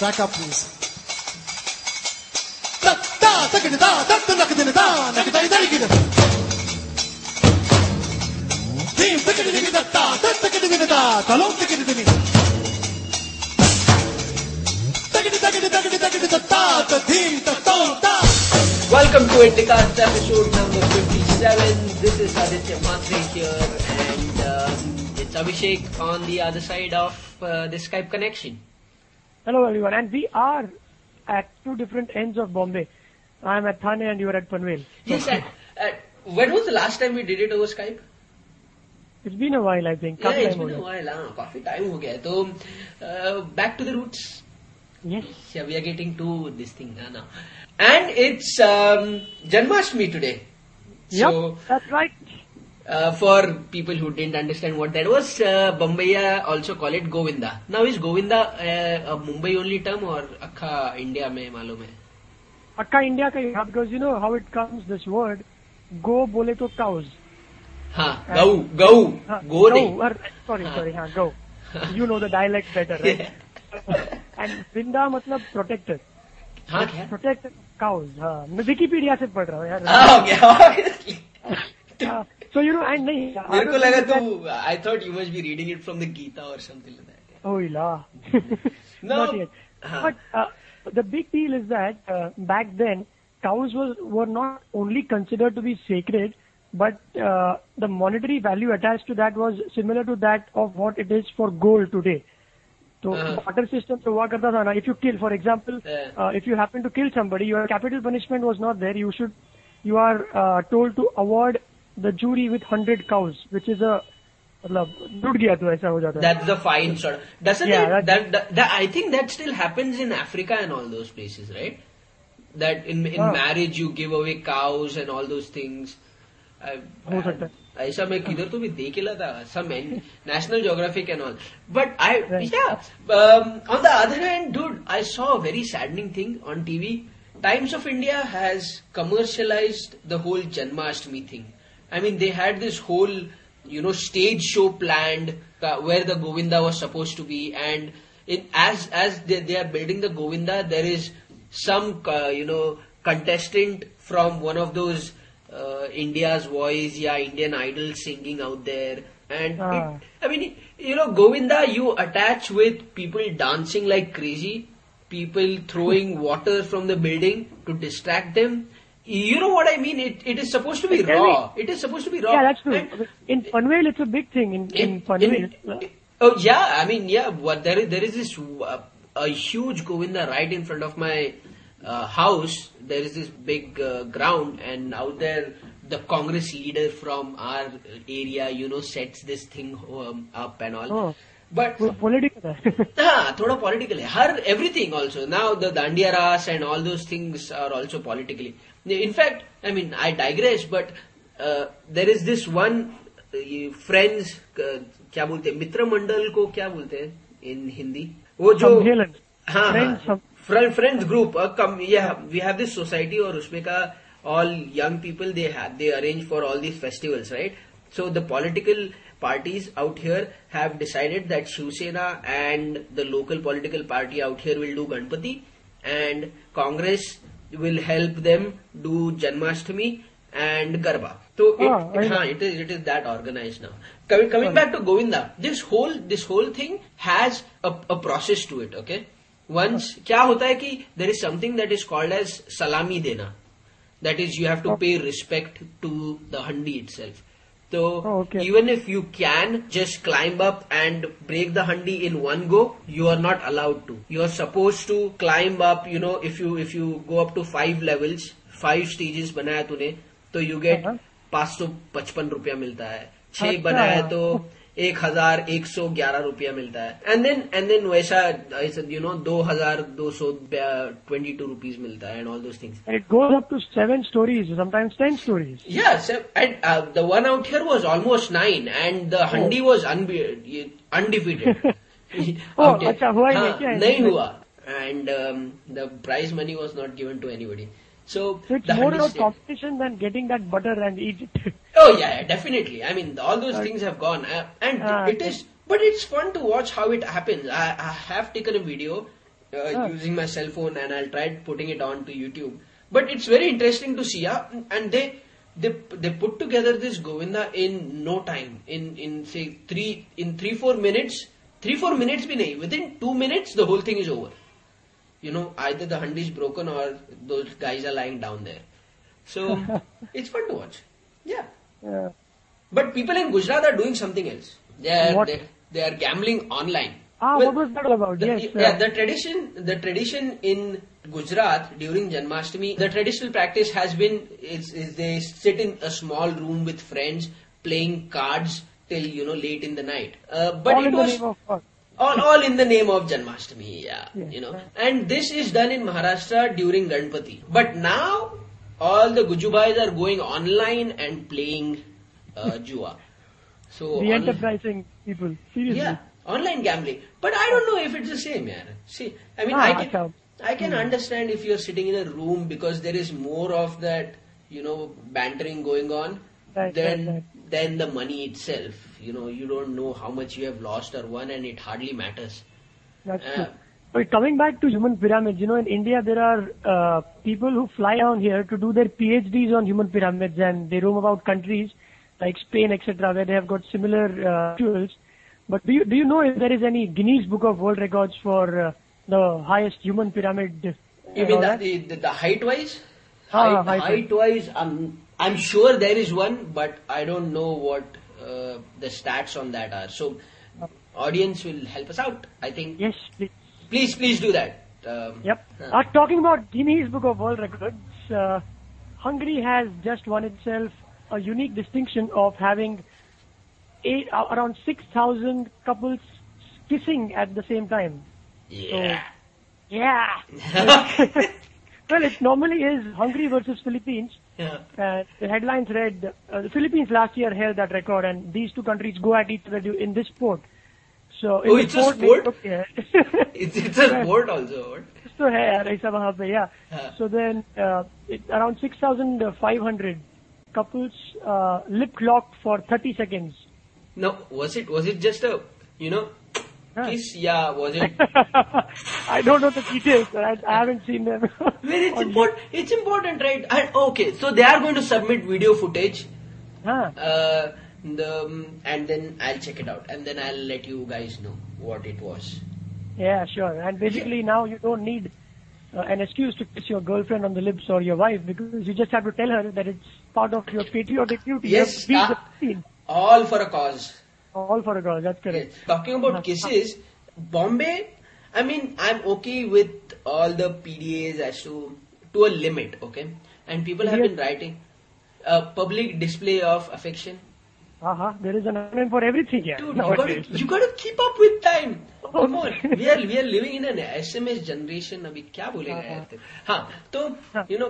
Back up, please. Welcome to Indicast episode number 57. This is Aditya Matre here, and it's Abhishek on the other side of the Skype connection. Hello everyone, and we are at two different ends of Bombay. I am at Thane and you are at Panvel. Yes, and when was the last time we did it over Skype? It's been a while, I think. Yeah, it's been a while. Coffee time ho gaya. So, back to the roots. Yes. Yeah, we are getting to this thing now. And it's Janmashtami today. So, yep, that's right. For people who didn't understand what that was, Bombaya also call it Govinda. Now is Govinda a Mumbai only term or Akka India mein malum hai? Akka India ka hai, because you know how it comes, this word, go bole to cows. Ha, gau, gau, go nahi. Sorry, sorry, ha, go. You know the dialect better, right? Yeah. And Vinda matlab protector. Ha, kya? Protector of cows. Ha, main Wikipedia se pad raha hu. Ah, okay, okay. So, you know, and I thought you must be reading it from the Gita or something like that. Oh, la. Not yet. But the big deal is that back then, cows were not only considered to be sacred, but the monetary value attached to that was similar to that of what it is for gold today. So, water system, so if you kill, for example, if you happen to kill somebody, your capital punishment was not there. You are told to award the jury with 100 cows, which is a... That's the fine sort of... Doesn't yeah, it, that I think that still happens in Africa and all those places, right? That in marriage you give away cows and all those things. Some National Geographic and all. But I... Right. Yeah. On the other hand, dude, I saw a very saddening thing on TV. Times of India has commercialized the whole Janmashtami thing. I mean, they had this whole, you know, stage show planned where the Govinda was supposed to be, and as they are building the Govinda, there is some, you know, contestant from one of those India's Voice, yeah, Indian Idol singing out there. And you know, Govinda you attach with people dancing like crazy, people throwing water from the building to distract them. You know what I mean? It is supposed to be raw. It is supposed to be raw. Yeah, that's true. And in Panvel, it's a big thing. In Panvel. Oh, yeah. I mean, yeah. What there is this a huge Govinda right in front of my house. There is this big ground, and out there, the Congress leader from our area, you know, sets this thing up and all. Oh. But political. Yeah, thoda political. Everything also. Now the Dandiya Ras and all those things are also politically. In fact, I mean, I digress, but there is this one friends, kya bolte hain? Mitra Mandal ko kya bolte hain in Hindi? Wo jo, friends group. Yeah, we have this society aur usme ka all young people they arrange for all these festivals, right? So the political parties out here have decided that Shiv Sena and the local political party out here will do Ganpati, and Congress will help them do Janmashtami and Garba. So it is that organized now. Coming back to Govinda, this whole thing has a process to it. Okay, once kya hota hai ki there is something that is called as Salami Dena, that is you have to pay respect to the handi itself. So even if you can just climb up and break the handi in one go, you are not allowed to. You are supposed to climb up, you know, if you go up to 5 levels, 5 stages banaya tune, to you get 555 rupiya milta hai. 6 banaya to 1111 rupiya milta hai. And then vaisa, you know, 2222 rupees milta hai and all those things. And it goes up to 7 stories, sometimes 10 stories. Yeah, and the one out here was almost 9, and the handi was undefeated. Nahin hua. And the prize money was not given to anybody. So it's more about competition than getting that butter and eat it. Oh yeah, definitely. I mean, all those things have gone. And it is, but it's fun to watch how it happens. I have taken a video using my cell phone, and I'll try putting it on to YouTube. But it's very interesting to see, and they put together this Govinda in no time, within 2 minutes the whole thing is over. You know, either the handi is broken or those guys are lying down there. So it's fun to watch. Yeah. But people in Gujarat are doing something else. They are gambling online. What was that about? The tradition in Gujarat during Janmashtami, the traditional practice has been is they sit in a small room with friends playing cards till late in the night. All in the name of Janmashtami, And this is done in Maharashtra during Ganpati. But now all the Gujubais are going online and playing jua. So the enterprising people, seriously. Yeah, online gambling. But I don't know if it's the same, yaar. See, I mean, I can understand if you're sitting in a room because there is more of that, bantering going on than the money itself. You don't know how much you have lost or won, and it hardly matters. That's true. But coming back to human pyramids, in India there are people who fly down here to do their PhDs on human pyramids, and they roam about countries like Spain, etc., where they have got similar rituals. But do you know if there is any Guinness Book of World Records for the highest human pyramid? You mean the height-wise? Height-wise, I'm sure there is one, but I don't know what the stats on that are. So, audience will help us out, I think. Yes, please. Please do that. Talking about Guinness Book of World Records, Hungary has just won itself a unique distinction of having around 6,000 couples kissing at the same time. Yeah. So, yeah. Well, it normally is Hungary versus Philippines. Yeah. The headlines read, the Philippines last year held that record, and these two countries go at each other in this sport. So it's a sport? Okay. It's a sport also. So then around 6,500 couples lip locked for 30 seconds. No, was it just a, kiss? Yeah, was it? I don't know the details. I haven't seen them. Well, it's important, right? So they are going to submit video footage. And then I'll check it out, and then I'll let you guys know what it was. Yeah, sure. And basically now you don't need an excuse to kiss your girlfriend on the lips or your wife, because you just have to tell her that it's part of your patriotic duty. Yes, all for a cause. All for a cause, that's correct. Yes. Talking about kisses, Bombay, I mean, I'm okay with all the PDAs as to a limit, okay? And people have been writing a public display of affection. There is an argument for everything here. Dude, you got to keep up with time. Come on, we are living in an SMS generation. Abhi kya bolega yaar?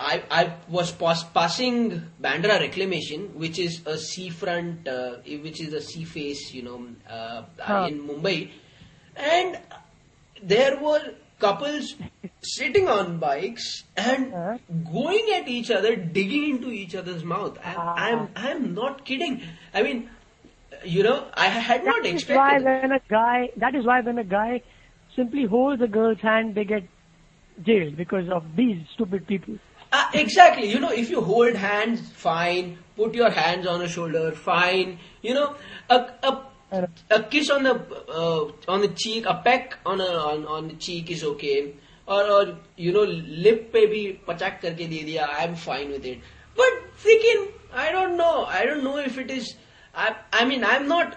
I was passing Bandra Reclamation, which is a seafront, which is a sea face, in Mumbai, and there were couples sitting on bikes and going at each other, digging into each other's mouth. I'm not kidding. I mean, I had not expected. That is why when a guy simply holds a girl's hand, they get jailed because of these stupid people. Exactly. If you hold hands, fine. Put your hands on a shoulder, fine. A kiss on the cheek, a peck on the cheek is okay, or lip pe bhi pachak karke de diya, I'm fine with it. But freaking, I don't know if it is. I mean, I'm not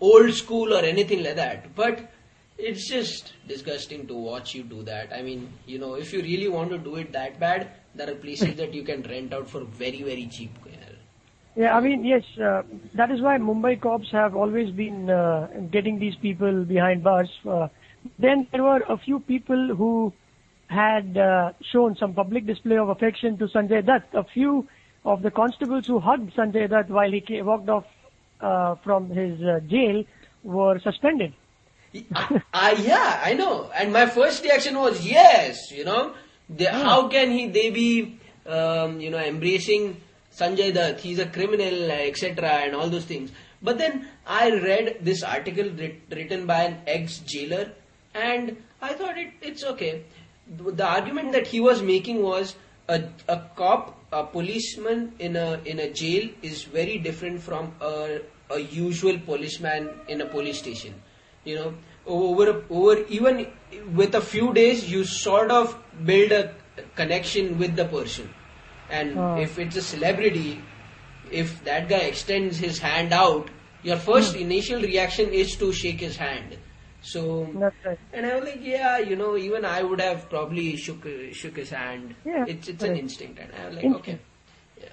old school or anything like that, but it's just disgusting to watch you do that. I mean, if you really want to do it that bad, there are places that you can rent out for very very cheap. Yeah, I mean, yes, that is why Mumbai cops have always been getting these people behind bars. Then there were a few people who had shown some public display of affection to Sanjay Dutt. A few of the constables who hugged Sanjay Dutt while he walked off from his jail were suspended. Yeah, I know. And my first reaction was, yes, how can they be, embracing Sanjay Dutt, he's a criminal, etc., and all those things. But then I read this article written by an ex-jailer And I thought it's okay. The argument that he was making was a cop, a policeman in a jail is very different from a usual policeman in a police station. You know, over even with a few days, you sort of build a connection with the person. And if it's a celebrity, if that guy extends his hand out, your first initial reaction is to shake his hand. So, that's right. And I was like, yeah, you know, even I would have probably shook his hand. Yeah, it's right. An instinct. And I was like, okay. Yeah.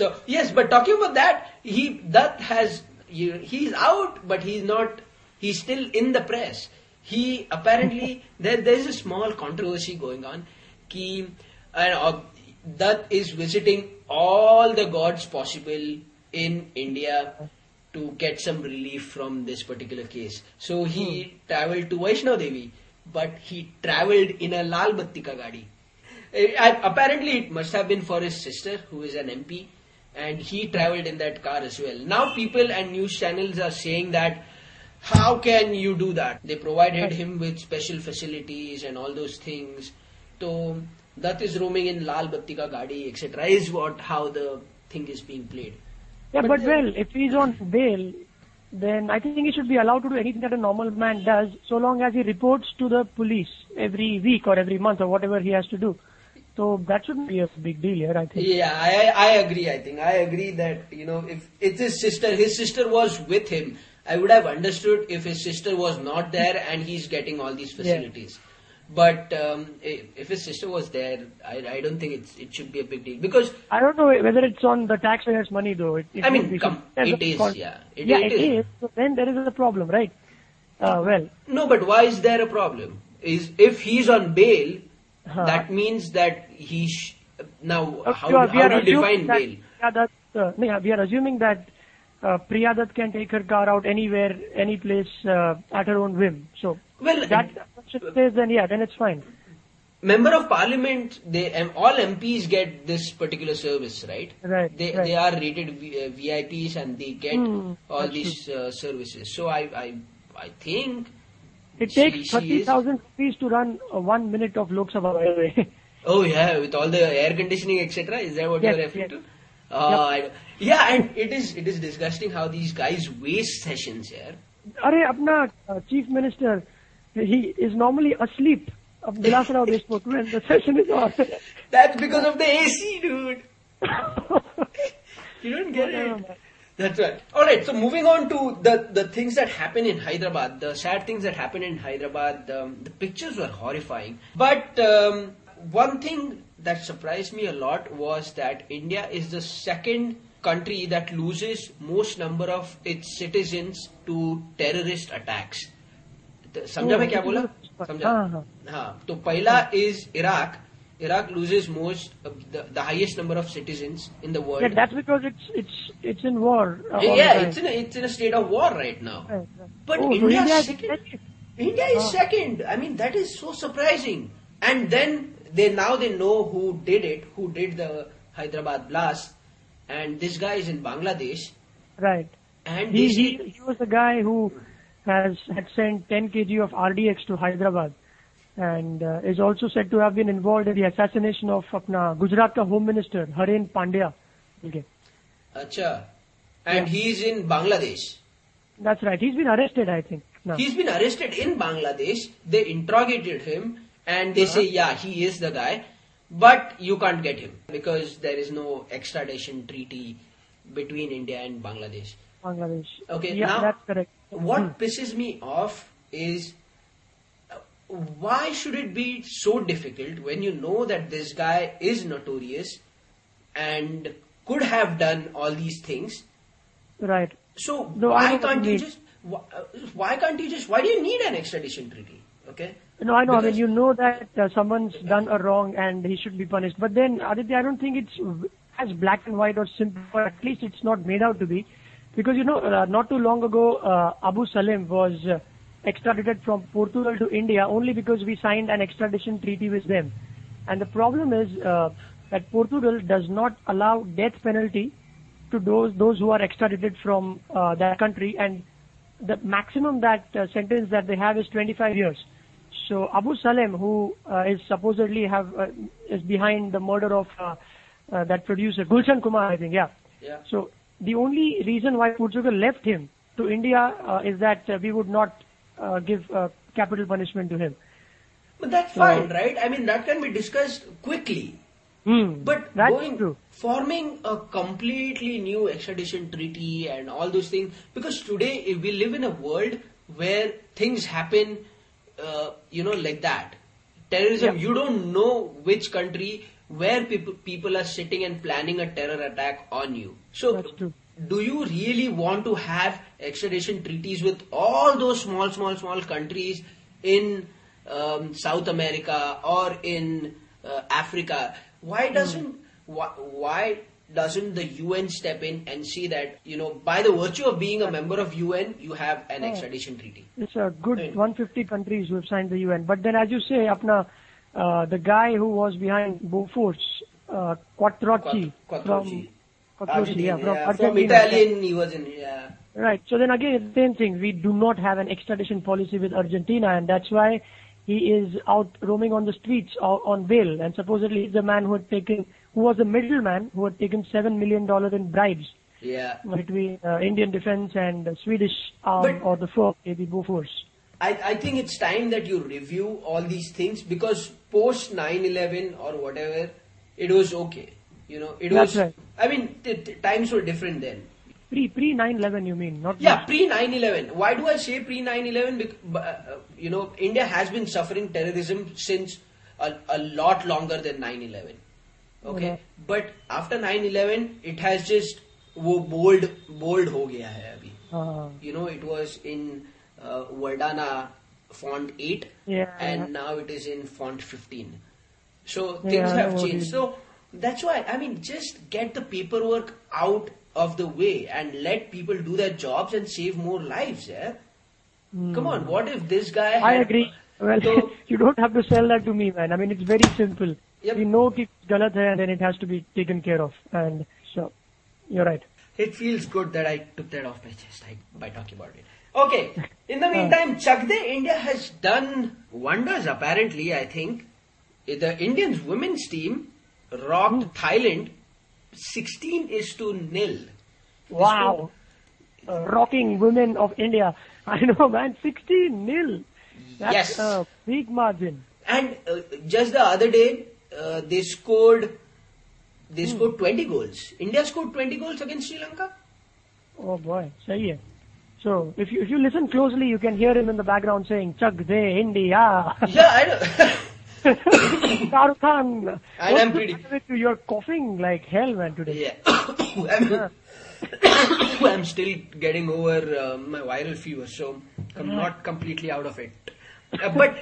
So, yes, but talking about that, he's out, but he's not, he's still in the press. He apparently, there's a small controversy going on. Dutt is visiting all the gods possible in India to get some relief from this particular case. So he travelled to Vaishnav Devi, but he travelled in a Lal Bhatti ka gadi. Apparently it must have been for his sister, who is an MP, and he travelled in that car as well. Now people and news channels are saying that, how can you do that? They provided him with special facilities and all those things. So Dutt is roaming in Lal Bhatti ka gadi, etc. is how the thing is being played. Yeah, but well, if he's on bail, then I think he should be allowed to do anything that a normal man does, so long as he reports to the police every week or every month or whatever he has to do. So that shouldn't be a big deal here, I think. Yeah, I agree, I think. I agree that, you know, if it's his sister was with him, I would have understood if his sister was not there and he's getting all these facilities. Yeah. But if his sister was there, I don't think it should be a big deal, because I don't know whether it's on the taxpayers' money though. It is. So then there is a problem, right? No, but why is there a problem? If he's on bail, that means that how do you define bail? We are assuming that Priya Dutt can take her car out anywhere, any place at her own whim. So then it's fine. Member of Parliament, all MPs get this particular service, right? Right. They are rated VIPs and they get all these services. So I think it takes 30,000 rupees to run 1 minute of Lok Sabha. Oh yeah, with all the air conditioning, etc. Is that what you're referring to? Yeah, and it is disgusting how these guys waste sessions here. Arey, apna chief minister, he is normally asleep. Last hour they spoke when the session is on. That's because of the AC, dude. You don't get it. That's right. Alright, so moving on to the things that happen in Hyderabad, the sad things that happen in Hyderabad. The pictures were horrifying. But one thing that surprised me a lot was that India is the second country that loses most number of its citizens to terrorist attacks. Samjha main kya bola? Samjha? Haan. So, pehla is Iraq. Iraq loses the highest number of citizens in the world. Yeah, that's because it's in war. It's in a state of war right now. Right, right. But India is second. I mean, that is so surprising. And then they know who did the Hyderabad blast, and this guy is in Bangladesh. Right. And he was the guy who had sent 10 kg of RDX to Hyderabad, and is also said to have been involved in the assassination of apna Gujarat ka Home Minister Harin Pandya. Okay. Acha. And he's in Bangladesh. That's right. He's been arrested, I think. No. He's been arrested in Bangladesh. They interrogated him. And they say, he is the guy, but you can't get him because there is no extradition treaty between India and Bangladesh. Okay, yeah, now, that's correct. What pisses me off is why should it be so difficult when you know that this guy is notorious and could have done all these things? Right. So why do you need an extradition treaty? Okay. No, I know. Because you know that someone's done a wrong and he should be punished. But then, Aditya, I don't think it's as black and white or simple, or at least it's not made out to be. Because, you know, not too long ago, Abu Salem was extradited from Portugal to India only because we signed an extradition treaty with them. And the problem is that Portugal does not allow death penalty to those who are extradited from that country. And the maximum sentence that they have is 25 years. So Abu Salem, who is supposedly is behind the murder of that producer Gulshan Kumar, I think. Yeah. So the only reason why Portugal left him to India is that we would not give capital punishment to him. But that's fine, right? I mean, that can be discussed quickly. But forming a completely new extradition treaty and all those things, because today we live in a world where things happen, like that. Terrorism, you don't know which country, where people are sitting and planning a terror attack on you. So do you really want to have extradition treaties with all those small countries in South America or in Africa? Why doesn't the UN step in and see that, by the virtue of being a member of UN, you have an extradition treaty? It's a good 150 countries who have signed the UN. But then, as you say, Apna, the guy who was behind Bofors, Quattrochi. From Italian, he was in, Right. So then again, same thing. We do not have an extradition policy with Argentina, and that's why he is out roaming on the streets on bail, and supposedly he's the man who was the middleman who had taken $7 million in bribes between Indian Defence and Swedish arm or the firm, maybe Bofors. I think it's time that you review all these things, because post 9/11 or whatever, it was okay. That's right. I mean, times were different then. Pre 9/11, you mean? Pre 9/11. Why do I say pre 9/11? Because India has been suffering terrorism since a lot longer than 9/11. Okay, but after 9/11, it has just wo bold ho gaya hai abhi. It was in Verdana font 8, and now it is in font 15. So things have changed. So that's why, I mean, just get the paperwork out of the way and let people do their jobs and save more lives. Come on, what if this guy... I agree. Well, so, you don't have to sell that to me, man. I mean, it's very simple. We know it's galat hai, and then it has to be taken care of. And so, you're right. It feels good that I took that off my chest by talking about it. Okay, in the meantime, Chakde India has done wonders, apparently, I think. The Indians women's team rocked Thailand 16-0. Wow. Rocking women of India. I know, man. 16-0. That's a big margin. And just the other day, they scored 20 goals. India scored 20 goals against Sri Lanka. Oh boy. Sahi hai. So if you listen closely, you can hear him in the background saying, Chakde India. Yeah, I know. Karutan, I am pretty. You're coughing like hell, man, today. Yeah, I'm still getting over my viral fever, so I'm not completely out of it. But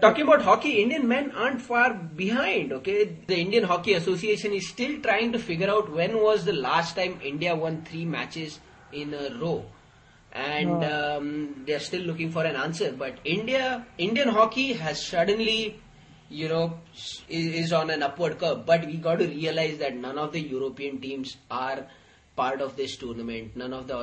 talking about hockey, Indian men aren't far behind. Okay, the Indian Hockey Association is still trying to figure out when was the last time India won 3 matches in a row, and they're still looking for an answer. But Indian hockey has suddenly, is on an upward curve. But we got to realize that none of the European teams are part of this tournament. None of the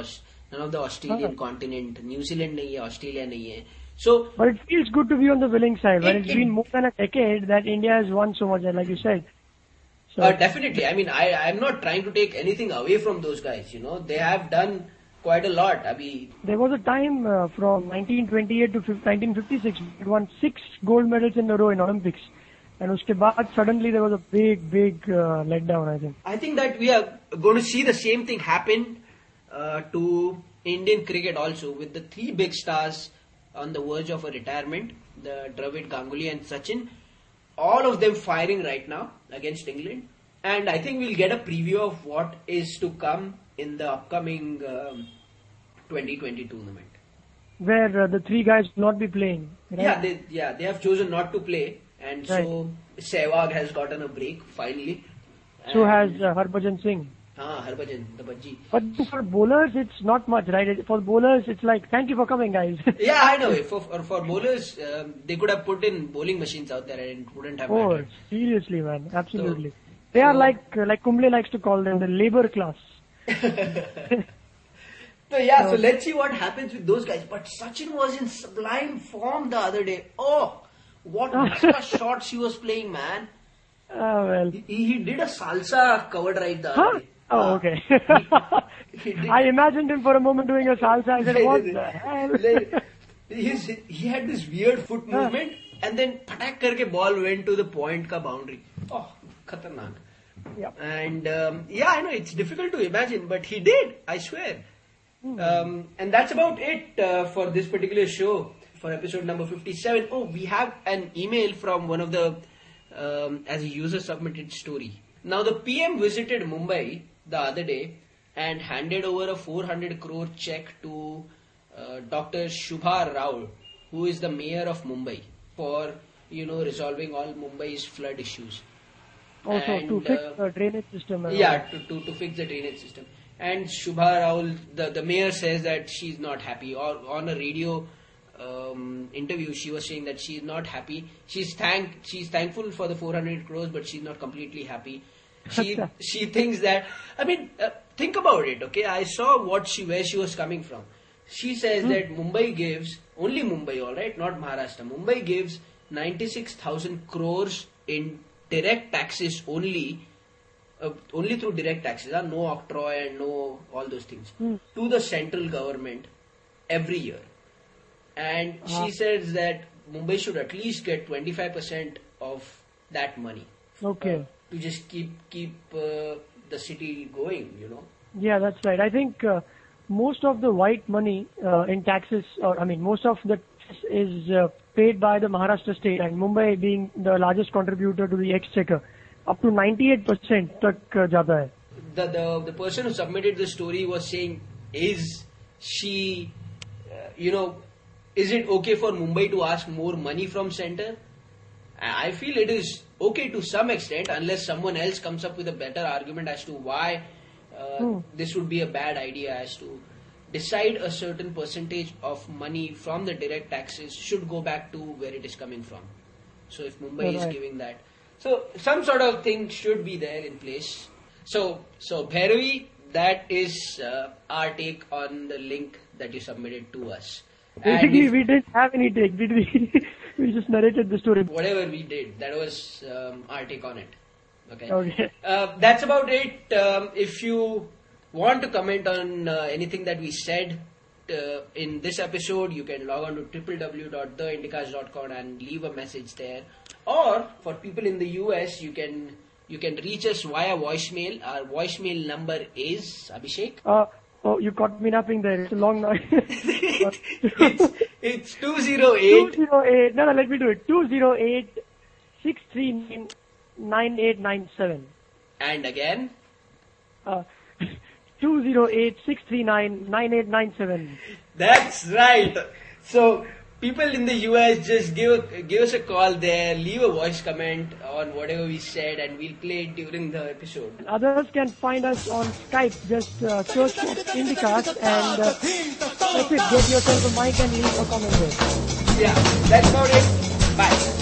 Australian continent. New Zealand nahi hai, Australia nahi hai. So, but it feels good to be on the winning side. But it's been more than a decade that India has won so much, like you said. So definitely. I mean, I'm not trying to take anything away from those guys. They have done quite a lot. There was a time from 1928 to 1956, we won 6 gold medals in a row in Olympics, and uske baad suddenly there was a big letdown, I think. I think that we are going to see the same thing happen to Indian cricket also, with the 3 big stars on the verge of a retirement, the Dravid, Ganguly and Sachin, all of them firing right now against England. And I think we'll get a preview of what is to come in the upcoming 2020 tournament, where the 3 guys will not be playing. Right? They have chosen not to play, and so Sehwag has gotten a break finally. So has Harbhajan Singh. Harbhajan, the Bajji. But for bowlers, it's not much, right? For bowlers, it's like, thank you for coming, guys. Yeah, I know. For bowlers, they could have put in bowling machines out there, and it wouldn't have mattered. Seriously, man, absolutely. So, they are like Kumble likes to call them, the labor class. So yeah, so let's see what happens with those guys. But Sachin was in sublime form the other day. Oh, what shots he was playing, man. Oh, well. He did a salsa covered right the other day. Oh, okay. I imagined him for a moment doing a salsa. I said, what the hell? He had this weird foot movement and then patak karke ball went to the point ka boundary. Oh, khatarnak. Yeah. And yeah, I know it's difficult to imagine, but he did, I swear. And that's about it for this particular show, for episode number 57. Oh, we have an email from one of the, as a user submitted story. Now, the PM visited Mumbai the other day and handed over a 400 crore check to Dr. Shubha Rao, who is the mayor of Mumbai, for, you know, resolving all Mumbai's flood issues. Also, and, to fix the drainage system. Yeah, to fix the drainage system. And Shubha Rao, the mayor, says that she's not happy. Or on a radio interview, she was saying that she's not happy. She's thankful for the 400 crores, but she's not completely happy. She thinks that, I mean, think about it, okay? I saw where she was coming from. She says that Mumbai gives, only Mumbai, all right, not Maharashtra. Mumbai gives 96,000 crores in direct taxes only through direct taxes, no octroi and no all those things, to the central government every year. And she says that Mumbai should at least get 25% of that money. Okay. To just keep the city going, you know. Yeah, that's right. I think most of the white money in taxes, most of that is paid by the Maharashtra state, and Mumbai being the largest contributor to the exchequer. Up to 98% tak jata hai. The person who submitted the story was saying, is she, is it okay for Mumbai to ask more money from center? I feel it is okay to some extent, unless someone else comes up with a better argument as to why this would be a bad idea, as to decide a certain percentage of money from the direct taxes should go back to where it is coming from. So if Mumbai is giving that. So, some sort of thing should be there in place. So Bhairavi, that is our take on the link that you submitted to us. Basically, we didn't have any take, did we? We just narrated the story. Whatever we did, that was our take on it. Okay. That's about it. If you want to comment on anything that we said in this episode, you can log on to www.theindicast.com and leave a message there. Or for people in the US, you can reach us via voicemail. Our voicemail number is Abhishek. Oh, you caught me napping there. It's a long night. it's 208. 208. No, let me do it. 208-639-9897. And again. 208-639-9897. That's right. So. People in the US, just give us a call there, leave a voice comment on whatever we said, and we'll play it during the episode. Others can find us on Skype, just search for Indicast and that's it. Get yourself a mic and leave a comment there. Yeah, that's about it. Bye.